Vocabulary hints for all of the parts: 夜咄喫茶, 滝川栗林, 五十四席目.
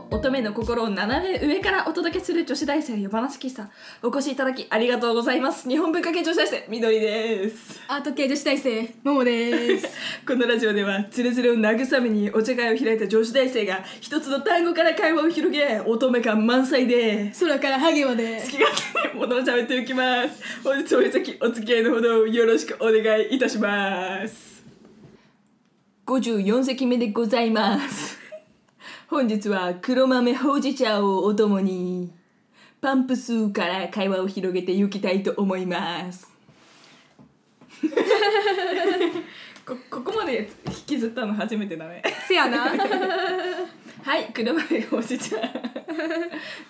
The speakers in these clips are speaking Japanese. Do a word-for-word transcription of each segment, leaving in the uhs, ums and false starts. も乙女の心を斜め上からお届けする女子大生夜話喫茶、お越しいただきありがとうございます。日本文化系女子大生みどりです。アート系女子大生ももです。このラジオではつれづれを慰めにお茶会を開いた女子大生が一つの単語から会話を広げ、乙女感満載で空からハゲまで好き勝手に物を喋っていきます。本日も引き続きお付き合いのほどよろしくお願いいたします。ごじゅうよん席目でございます。本日は黒豆ほうじ茶をお供にパンプスから会話を広げていきたいと思います。こ, ここまで引きずったの初めてだね。せやな。はい、黒豆ほうじ茶。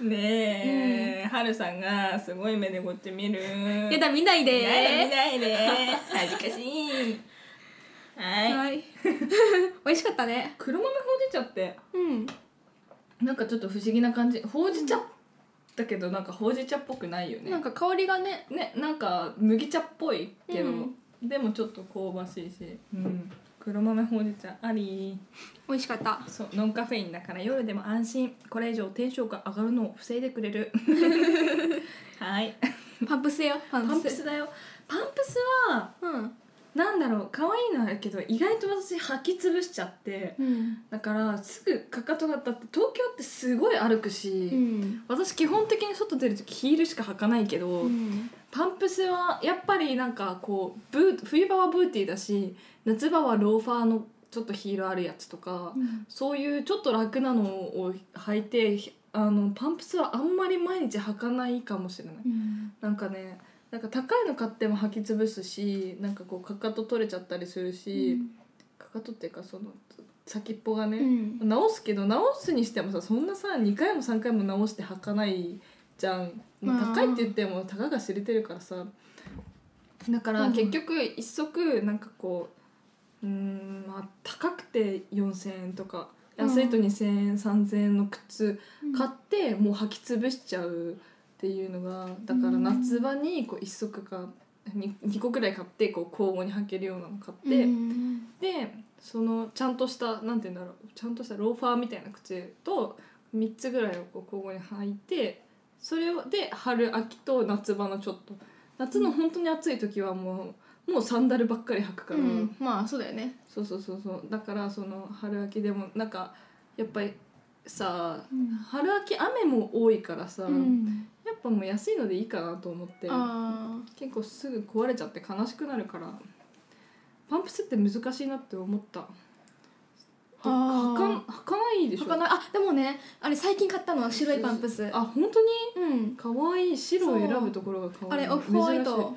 ねえ、はる、うん、さんがすごい目でこっち見る。やだ、見ないで。見ないで。恥ずかしい。はい。はい美味しかったね。黒豆ほうじ茶って、うん、なんかちょっと不思議な感じ。ほうじ茶だけどなんかほうじ茶っぽくないよね。なんか香りがね、ね、なんか麦茶っぽいけど、うん、でもちょっと香ばしいし。うん。黒豆ほうじ茶あり。美味しかった。そう、ノンカフェインだから夜でも安心。これ以上テンションが上がるのを防いでくれる。はい。パンプスよ。パンプス。パンプスだよ。パンプスは、うん、なんだろう、可愛いのあるけど意外と私吐き潰しちゃって、うん、だからすぐかかとが立って、東京ってすごい歩くし、うん、私基本的に外出るときヒールしか履かないけど、うん、パンプスはやっぱりなんかこうブー冬場はブーティーだし、夏場はローファーのちょっとヒールあるやつとか、うん、そういうちょっと楽なのを履いて、あのパンプスはあんまり毎日履かないかもしれない、うん、なんかね、なんか高いの買っても履き潰すし、なんかこうかかと取れちゃったりするし、うん、かかとっていうかその先っぽがね、うん、直すけど、直すにしてもさ、そんなさにかいもさんかいも直して履かないじゃん。もう高いって言ってもたかが知れてるからさ、だから結局一足なんかこう、うーん、まあ高くてよんせんえんとか、安いとにせんえんさんぜんえんの靴買ってもう履き潰しちゃうっていうのが、だから夏場にこう一足か 2, にこくらい買ってこう交互に履けるようなの買って、でそのちゃんとしたなんて言うんだろう、ちゃんとしたローファーみたいな靴とみっつぐらいをこう交互に履いて、それで春秋と夏場のちょっと、夏の本当に暑い時はもうもうサンダルばっかり履くから、うん、まあそうだよね。そうそうそうそう。だからその春秋でもなんかやっぱりさ、うん、春秋雨も多いからさ、うん、やっぱもう安いのでいいかなと思って、結構すぐ壊れちゃって悲しくなるから、パンプスって難しいなって思った。はか、はかないでしょ。はかない。あ、でもね、あれ最近買ったの、白いパンプス。あ、本当に？うん。かわいい。白を選ぶところがかわいい。あれオフホワイト。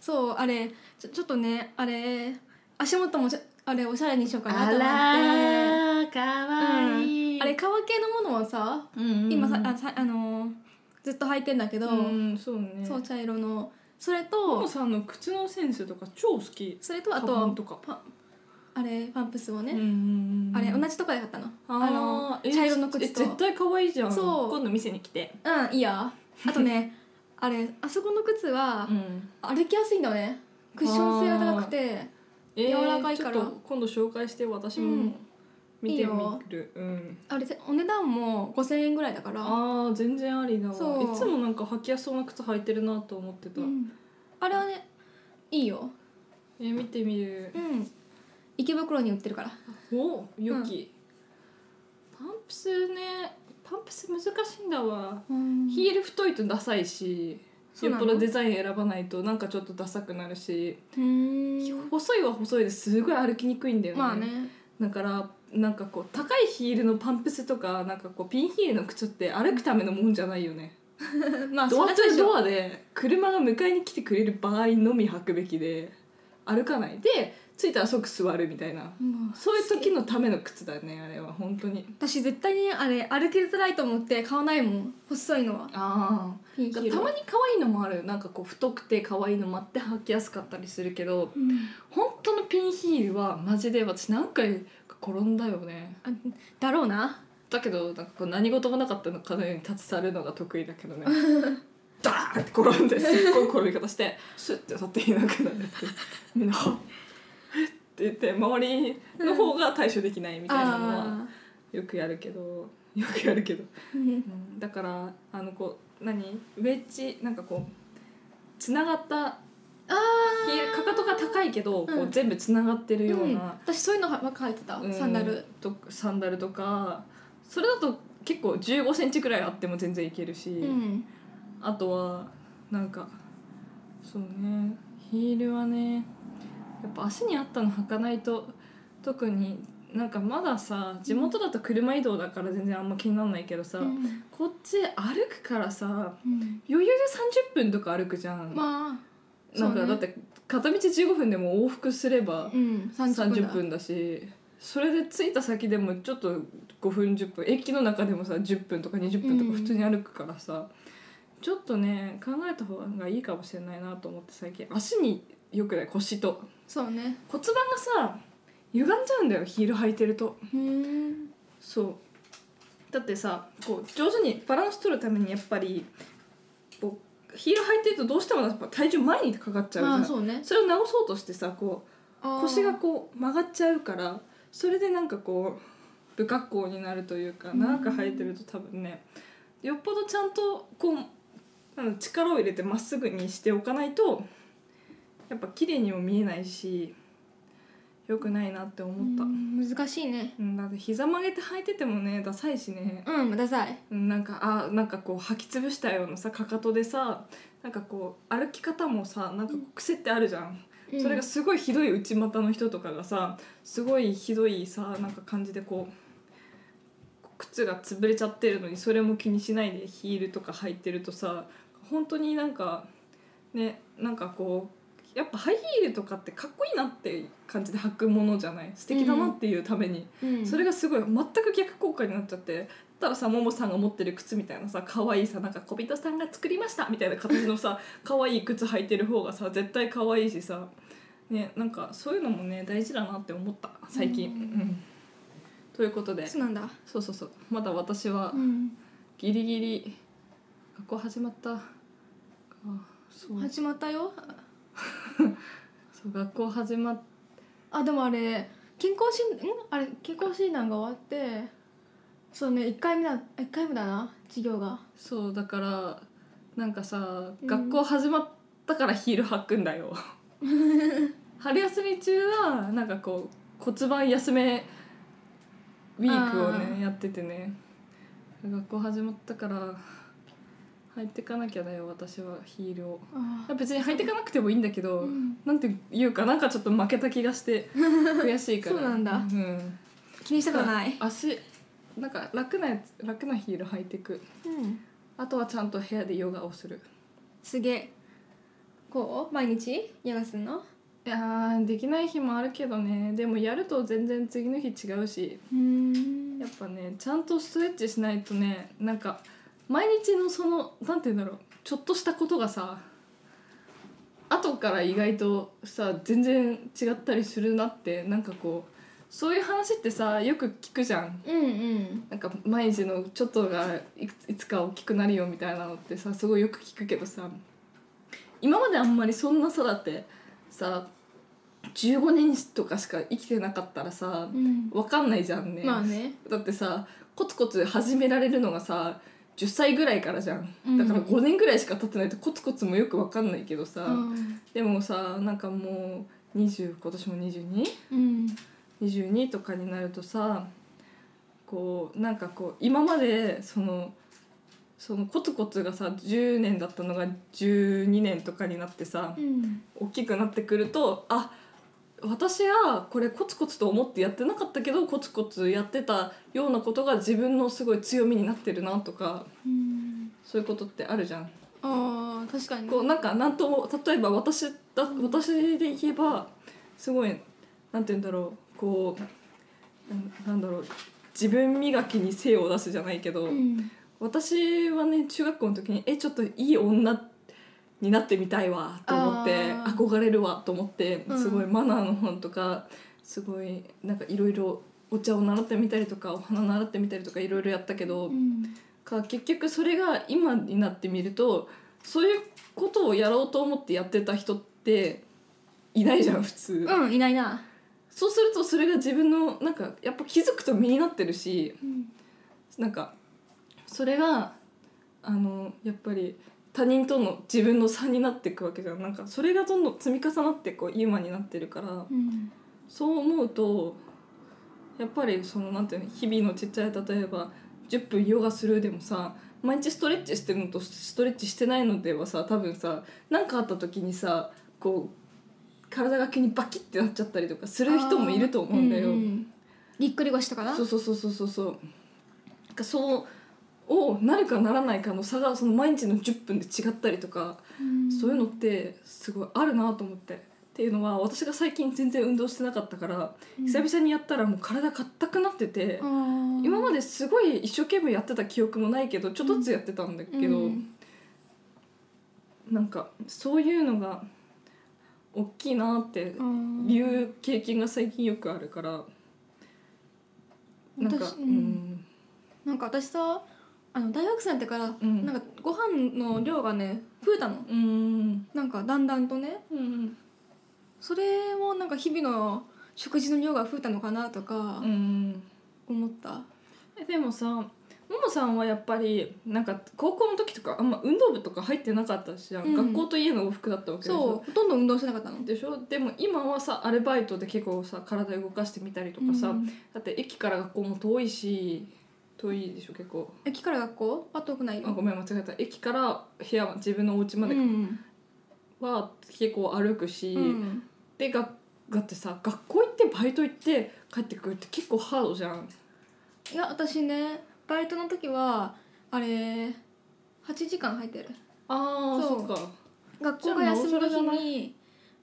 そう、あれちょ、ちょっとね、あれ足元もあれおしゃれにしようかなと思って。あらー、かわいい、うん。あれ革系のものはさ、うんうんうん、今さ、あ、さ、あのー、ずっと履いてんだけど、うん、そうね。そう、茶色の。それと。ももさんの靴のセンスとか超好き。それとあとはパン。あれパンプスをね、うんうんうん、あれ同じとこで買ったの。ああの茶色の靴と。絶対可愛いじゃん。そう、今度店に来て。うん、いいや。あとね、あれあそこの靴は、うん、歩きやすいんだよね。クッション性が高くて柔らかいから、えー、ちょっと今度紹介して私も見てみる。うん、いいよ。うん、あれお値段もごせんえんぐらいだから。ああ、全然ありだわ。いつもなんか履きやすそうな靴履いてるなと思ってた、うん、あれはね、いいよ。えー、見てみる。うん、池袋に売ってるから。お、良き、うん。パンプスね、パンプス難しいんだわ。うん、ヒール太いとダサいし、よっぽどデザイン選ばないとなんかちょっとダサくなるし、うーん、細いは細いですごい歩きにくいんだよね。まあね。だからなんかこう高いヒールのパンプスとか、なんかこうピンヒールの靴って歩くためのもんじゃないよね。まあ、ドアとドアで車が迎えに来てくれる場合のみ履くべきで、歩かないで。着いたら即座るみたいな、うん、そういう時のための靴だね、あれは本当に。私絶対にあれ歩きづらいと思って買わないもん、細いのは。あー、たまに可愛いのもある。なんかこう太くて可愛いのもあって履きやすかったりするけど、うん、本当のピンヒールはマジで私何回か転んだよね。あ、だろうな。だけどなんかこう何事もなかったのかのように立ち去るのが得意だけどね。ダーンって転んで、すっごい転び方してスッて去っていなくなる。みんなって言って、周りの方が対処できないみたいなのはよくやるけど、よくやるけど、うん、だからあのこう何ウェッジなんかこうつながったあかかとが高いけど、うん、こう全部つながってるような、うん、私そういうのばっか履いてた、うん、サンダルとサンダルとかそれだと結構じゅうごセンチくらいあっても全然いけるし、うん、あとはなんかそうねヒールはねやっぱ足に合ったの履かないと特になんかまださ地元だと車移動だから全然あんま気にならないけどさ、うん、こっち歩くからさ、うん、余裕でさんじゅっぷんとか歩くじゃん、まあ、なんかだって片道じゅうごふんでも往復すればさんじゅっぷんだし、うん、それで着いた先でもちょっとごふんじゅっぷん駅の中でもさじゅっぷんとかにじゅっぷんとか普通に歩くからさ、うん、ちょっとね考えた方がいいかもしれないなと思って最近足によくない腰とそうね骨盤がさ歪んじゃうんだよヒール履いてるとうーんそうだってさこう上手にバランス取るためにやっぱりこうヒール履いてるとどうしても体重前にかかっちゃうじゃん、まあそうね、それを直そうとしてさこう腰がこう曲がっちゃうからそれでなんかこう不格好になるというか長く履いてると多分ねよっぽどちゃんとこうなんか力を入れてまっすぐにしておかないとやっぱ綺麗にも見えないし良くないなって思った難しいねだって膝曲げて履いててもねダサいしねうんダサいなんかあなんかこう履き潰したようなさかかとでさなんかこう歩き方もさなんか癖ってあるじゃん、うん、それがすごいひどい内股の人とかがさすごいひどいさなんか感じでこう靴が潰れちゃってるのにそれも気にしないでヒールとか履いてるとさ本当になんかねなんかこうやっぱハイヒールとかってかっこいいなって感じで履くものじゃない素敵だなっていうために、うん、それがすごい全く逆効果になっちゃってたらさももさんが持ってる靴みたいなさ可愛いさなんか小人さんが作りましたみたいな形のさ可愛い靴履いてる方がさ絶対可愛いしさ、ね、なんかそういうのもね大事だなって思った最近、うんうん、ということでそうなんだそうそうそうまだ私はギリギリ学校始まったあそう始まったよそう学校始まっあでもあれ健康診んあれ健康診断が終わってそうねいっかいめだいっかいめだな授業がそうだからなんかさ、うん、学校始まったからヒール履くんだよ春休み中はなんかこう骨盤休めウィークをねやっててね学校始まったから履いてかなきゃだよ私はヒールをあ別に履いてかなくてもいいんだけど、うん、なんていうかなんかちょっと負けた気がして悔しいからそうなんだ、うん、気にしたことない足なんか楽なやつ楽なヒール履いてく、うん、あとはちゃんと部屋でヨガをするすげえこう毎日ヨガするのいやできない日もあるけどねでもやると全然次の日違うしうーんやっぱねちゃんとストレッチしないとねなんか毎日のそのなんて言うんだろうちょっとしたことがさ後から意外とさ全然違ったりするなってなんかこうそういう話ってさよく聞くじゃん、うんうん、なんか毎日のちょっとがいくつ、いつか大きくなるよみたいなのってさすごいよく聞くけどさ今まであんまりそんなさだってさじゅうごねんとかしか生きてなかったらさ、うん、分かんないじゃんね、まあね、だってさコツコツ始められるのがさじゅっさいぐらいからじゃんだからごねんぐらいしか経ってないとコツコツもよく分かんないけどさ、うん、でもさなんかもうにじゅう今年も にじゅうに?、うん、にじゅうにとかになるとさこうなんかこう今までその、そのコツコツがさじゅうねんだったのがじゅうにねんとかになってさ、うん、大きくなってくるとあ私はこれコツコツと思ってやってなかったけどコツコツやってたようなことが自分のすごい強みになってるなとかうんそういうことってあるじゃんあ確かに、ね、こうなんかなんとも例えば 私, だ私で言えばすごいなんて言うんだろうこうなんだろう自分磨きに精を出すじゃないけど、うん、私はね中学校の時にえちょっといい女ってになってみたいわと思って憧れるわと思ってすごいマナーの本とかすごいなんかいろいろお茶を習ってみたりとかお花習ってみたりとかいろいろやったけど、うん、か結局それが今になってみるとそういうことをやろうと思ってやってた人っていないじゃん普通うんいないなそうするとそれが自分のなんかやっぱ気づくと身になってるし、うん、なんかそれがあのやっぱり他人との自分の差になっていくわけじゃん。なんかそれがどんどん積み重なってこうユーマになってるから、うん、そう思うとやっぱりそのなんていうの日々のちっちゃい例えばじゅっぷんヨガするでもさ毎日ストレッチしてるのとストレッチしてないのではさ多分さ何かあった時にさこう体が急にバキッてなっちゃったりとかする人もいると思うんだよ。ぎっくり腰とかな。そうそうそうそうそう。なんかそうをなるかならないかの差がその毎日のじゅっぷんで違ったりとか、うん、そういうのってすごいあるなと思ってっていうのは私が最近全然運動してなかったから、うん、久々にやったらもう体硬くなってて、うん、今まですごい一生懸命やってた記憶もないけどちょっとずつやってたんだけど、うん、なんかそういうのが大きいなっていう経験が最近よくあるから、うん、なんか私、うんうん、なんか私さあの大学生になってから、うん、なんかご飯の量がね増えたの。うーんなんかだんだんとね、うん、それもなんか日々の食事の量が増えたのかなとか思った。うん、でもさ、ももさんはやっぱりなんか高校の時とかあんま運動部とか入ってなかったし、うん、学校と家の往復だったわけでしょ。そう、ほとんど運動してなかったのでしょ。でも今はさアルバイトで結構さ体動かしてみたりとかさ、うん、だって駅から学校も遠いし。遠いでしょ結構。駅から学校は遠くないよ。あごめん間違えた。駅から部屋自分のお家までは結構歩くし、うん、でがだってさ学校行ってバイト行って帰ってくるって結構ハードじゃん。いや私ねバイトの時はあれはちじかん入ってる。ああ そ, そうか。学校が休みの日に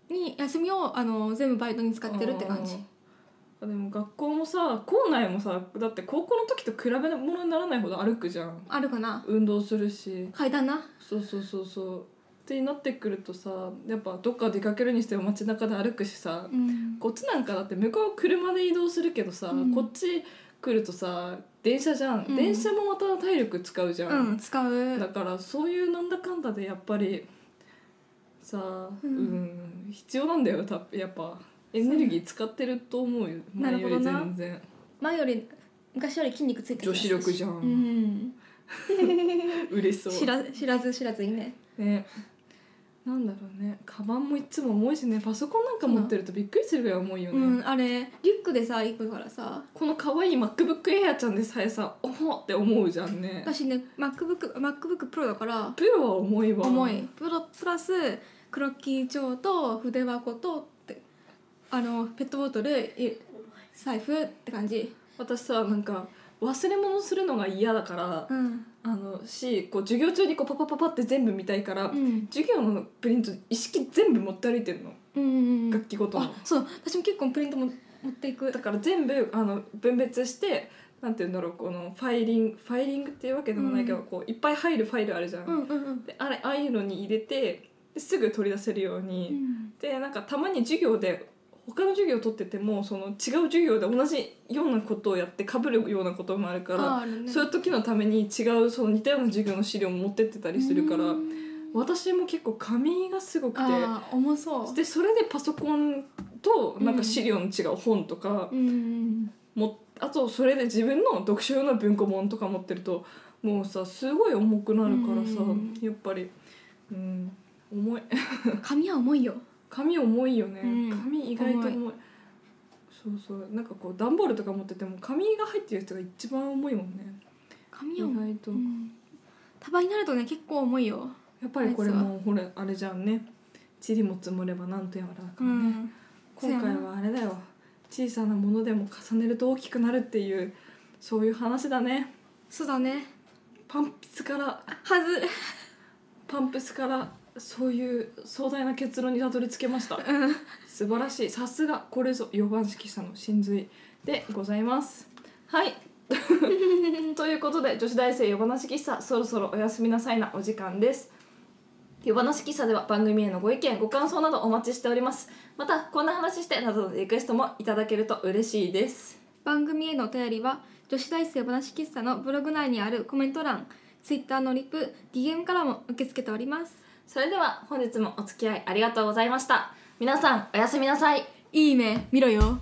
に休みをあの全部バイトに使ってるって感じ。でも学校もさ校内もさだって高校の時と比べ物にならないほど歩くじゃん。歩くな。運動するし階段な。そうそうそうそうってなってくるとさやっぱどっか出かけるにしても街中で歩くしさ、うん、こっちなんかだって向こう車で移動するけどさ、うん、こっち来るとさ電車じゃん、うん、電車もまた体力使うじゃん、うん、使う。だからそういうなんだかんだでやっぱりさ、うんうん、必要なんだよやっぱエネルギー使ってると思うよ。なるほどな。前より全然前より昔より筋肉ついてる。女子力じゃん、うん、嬉しそう。知ら、知らず知らずいいね。ねなんだろうねカバンもいつも重いしね。パソコンなんか持ってるとびっくりするぐらい重いよね、うん、あれリュックでさ行くからさこの可愛い MacBook Air ちゃんでさえさ重って思うじゃんね。私ね MacBook, MacBook Pro だからプロは重いわ。重いプロプラスクロッキー帳と筆箱とあのペットボトル財布って感じ。私さなんか忘れ物するのが嫌だから、うん、あのしこう授業中にこうパパパパって全部見たいから、うん、授業のプリント一式全部持って歩いてるの、うんうん、楽器ごとの。あそう私も結構プリントも持っていく。だから全部あの分別してなんていうんだろうこのファイリングファイリングっていうわけでもないけど、うん、こういっぱい入るファイルあるじゃん、うんうんうん、であれああいうのに入れてですぐ取り出せるように、うん、でなんかたまに授業で他の授業を取っててもその違う授業で同じようなことをやって被るようなこともあるからある、ね、そういう時のために違うその似たような授業の資料も持ってってたりするから私も結構紙がすごくてあ重そうでそれでパソコンとなんか資料の違う本とか、うん、もあとそれで自分の読書用の文庫本とか持ってるともうさすごい重くなるからさやっぱり、うん、重い紙は重いよ。紙重いよね、うん、紙意外と重い。重いそうそうなんかこう段ボールとか持ってても紙が入ってるやつが一番重いもんね。紙重い意外と、うん、束になるとね結構重いよ。やっぱりこれもほらあれじゃんね。塵も積もればなんとやらだからね、うん、今回はあれだよ小さなものでも重ねると大きくなるっていうそういう話だね。そうだね。パンプスからはずパンプスからそういう壮大な結論にたどり着けました、うん、素晴らしい。さすがこれぞよんばん指揮者の真髄でございます。はいということで女子大生よんばん指揮者そろそろおやすみなさいなお時間です。よんばん指揮者では番組へのご意見ご感想などお待ちしております。またこんな話してなどのリクエストもいただけると嬉しいです。番組へのお便りは女子大生よんばん指揮者のブログ内にあるコメント欄 Twitter のリプ ディーエム からも受け付けております。それでは本日もお付き合いありがとうございました。皆さんおやすみなさい。いい目見ろよ。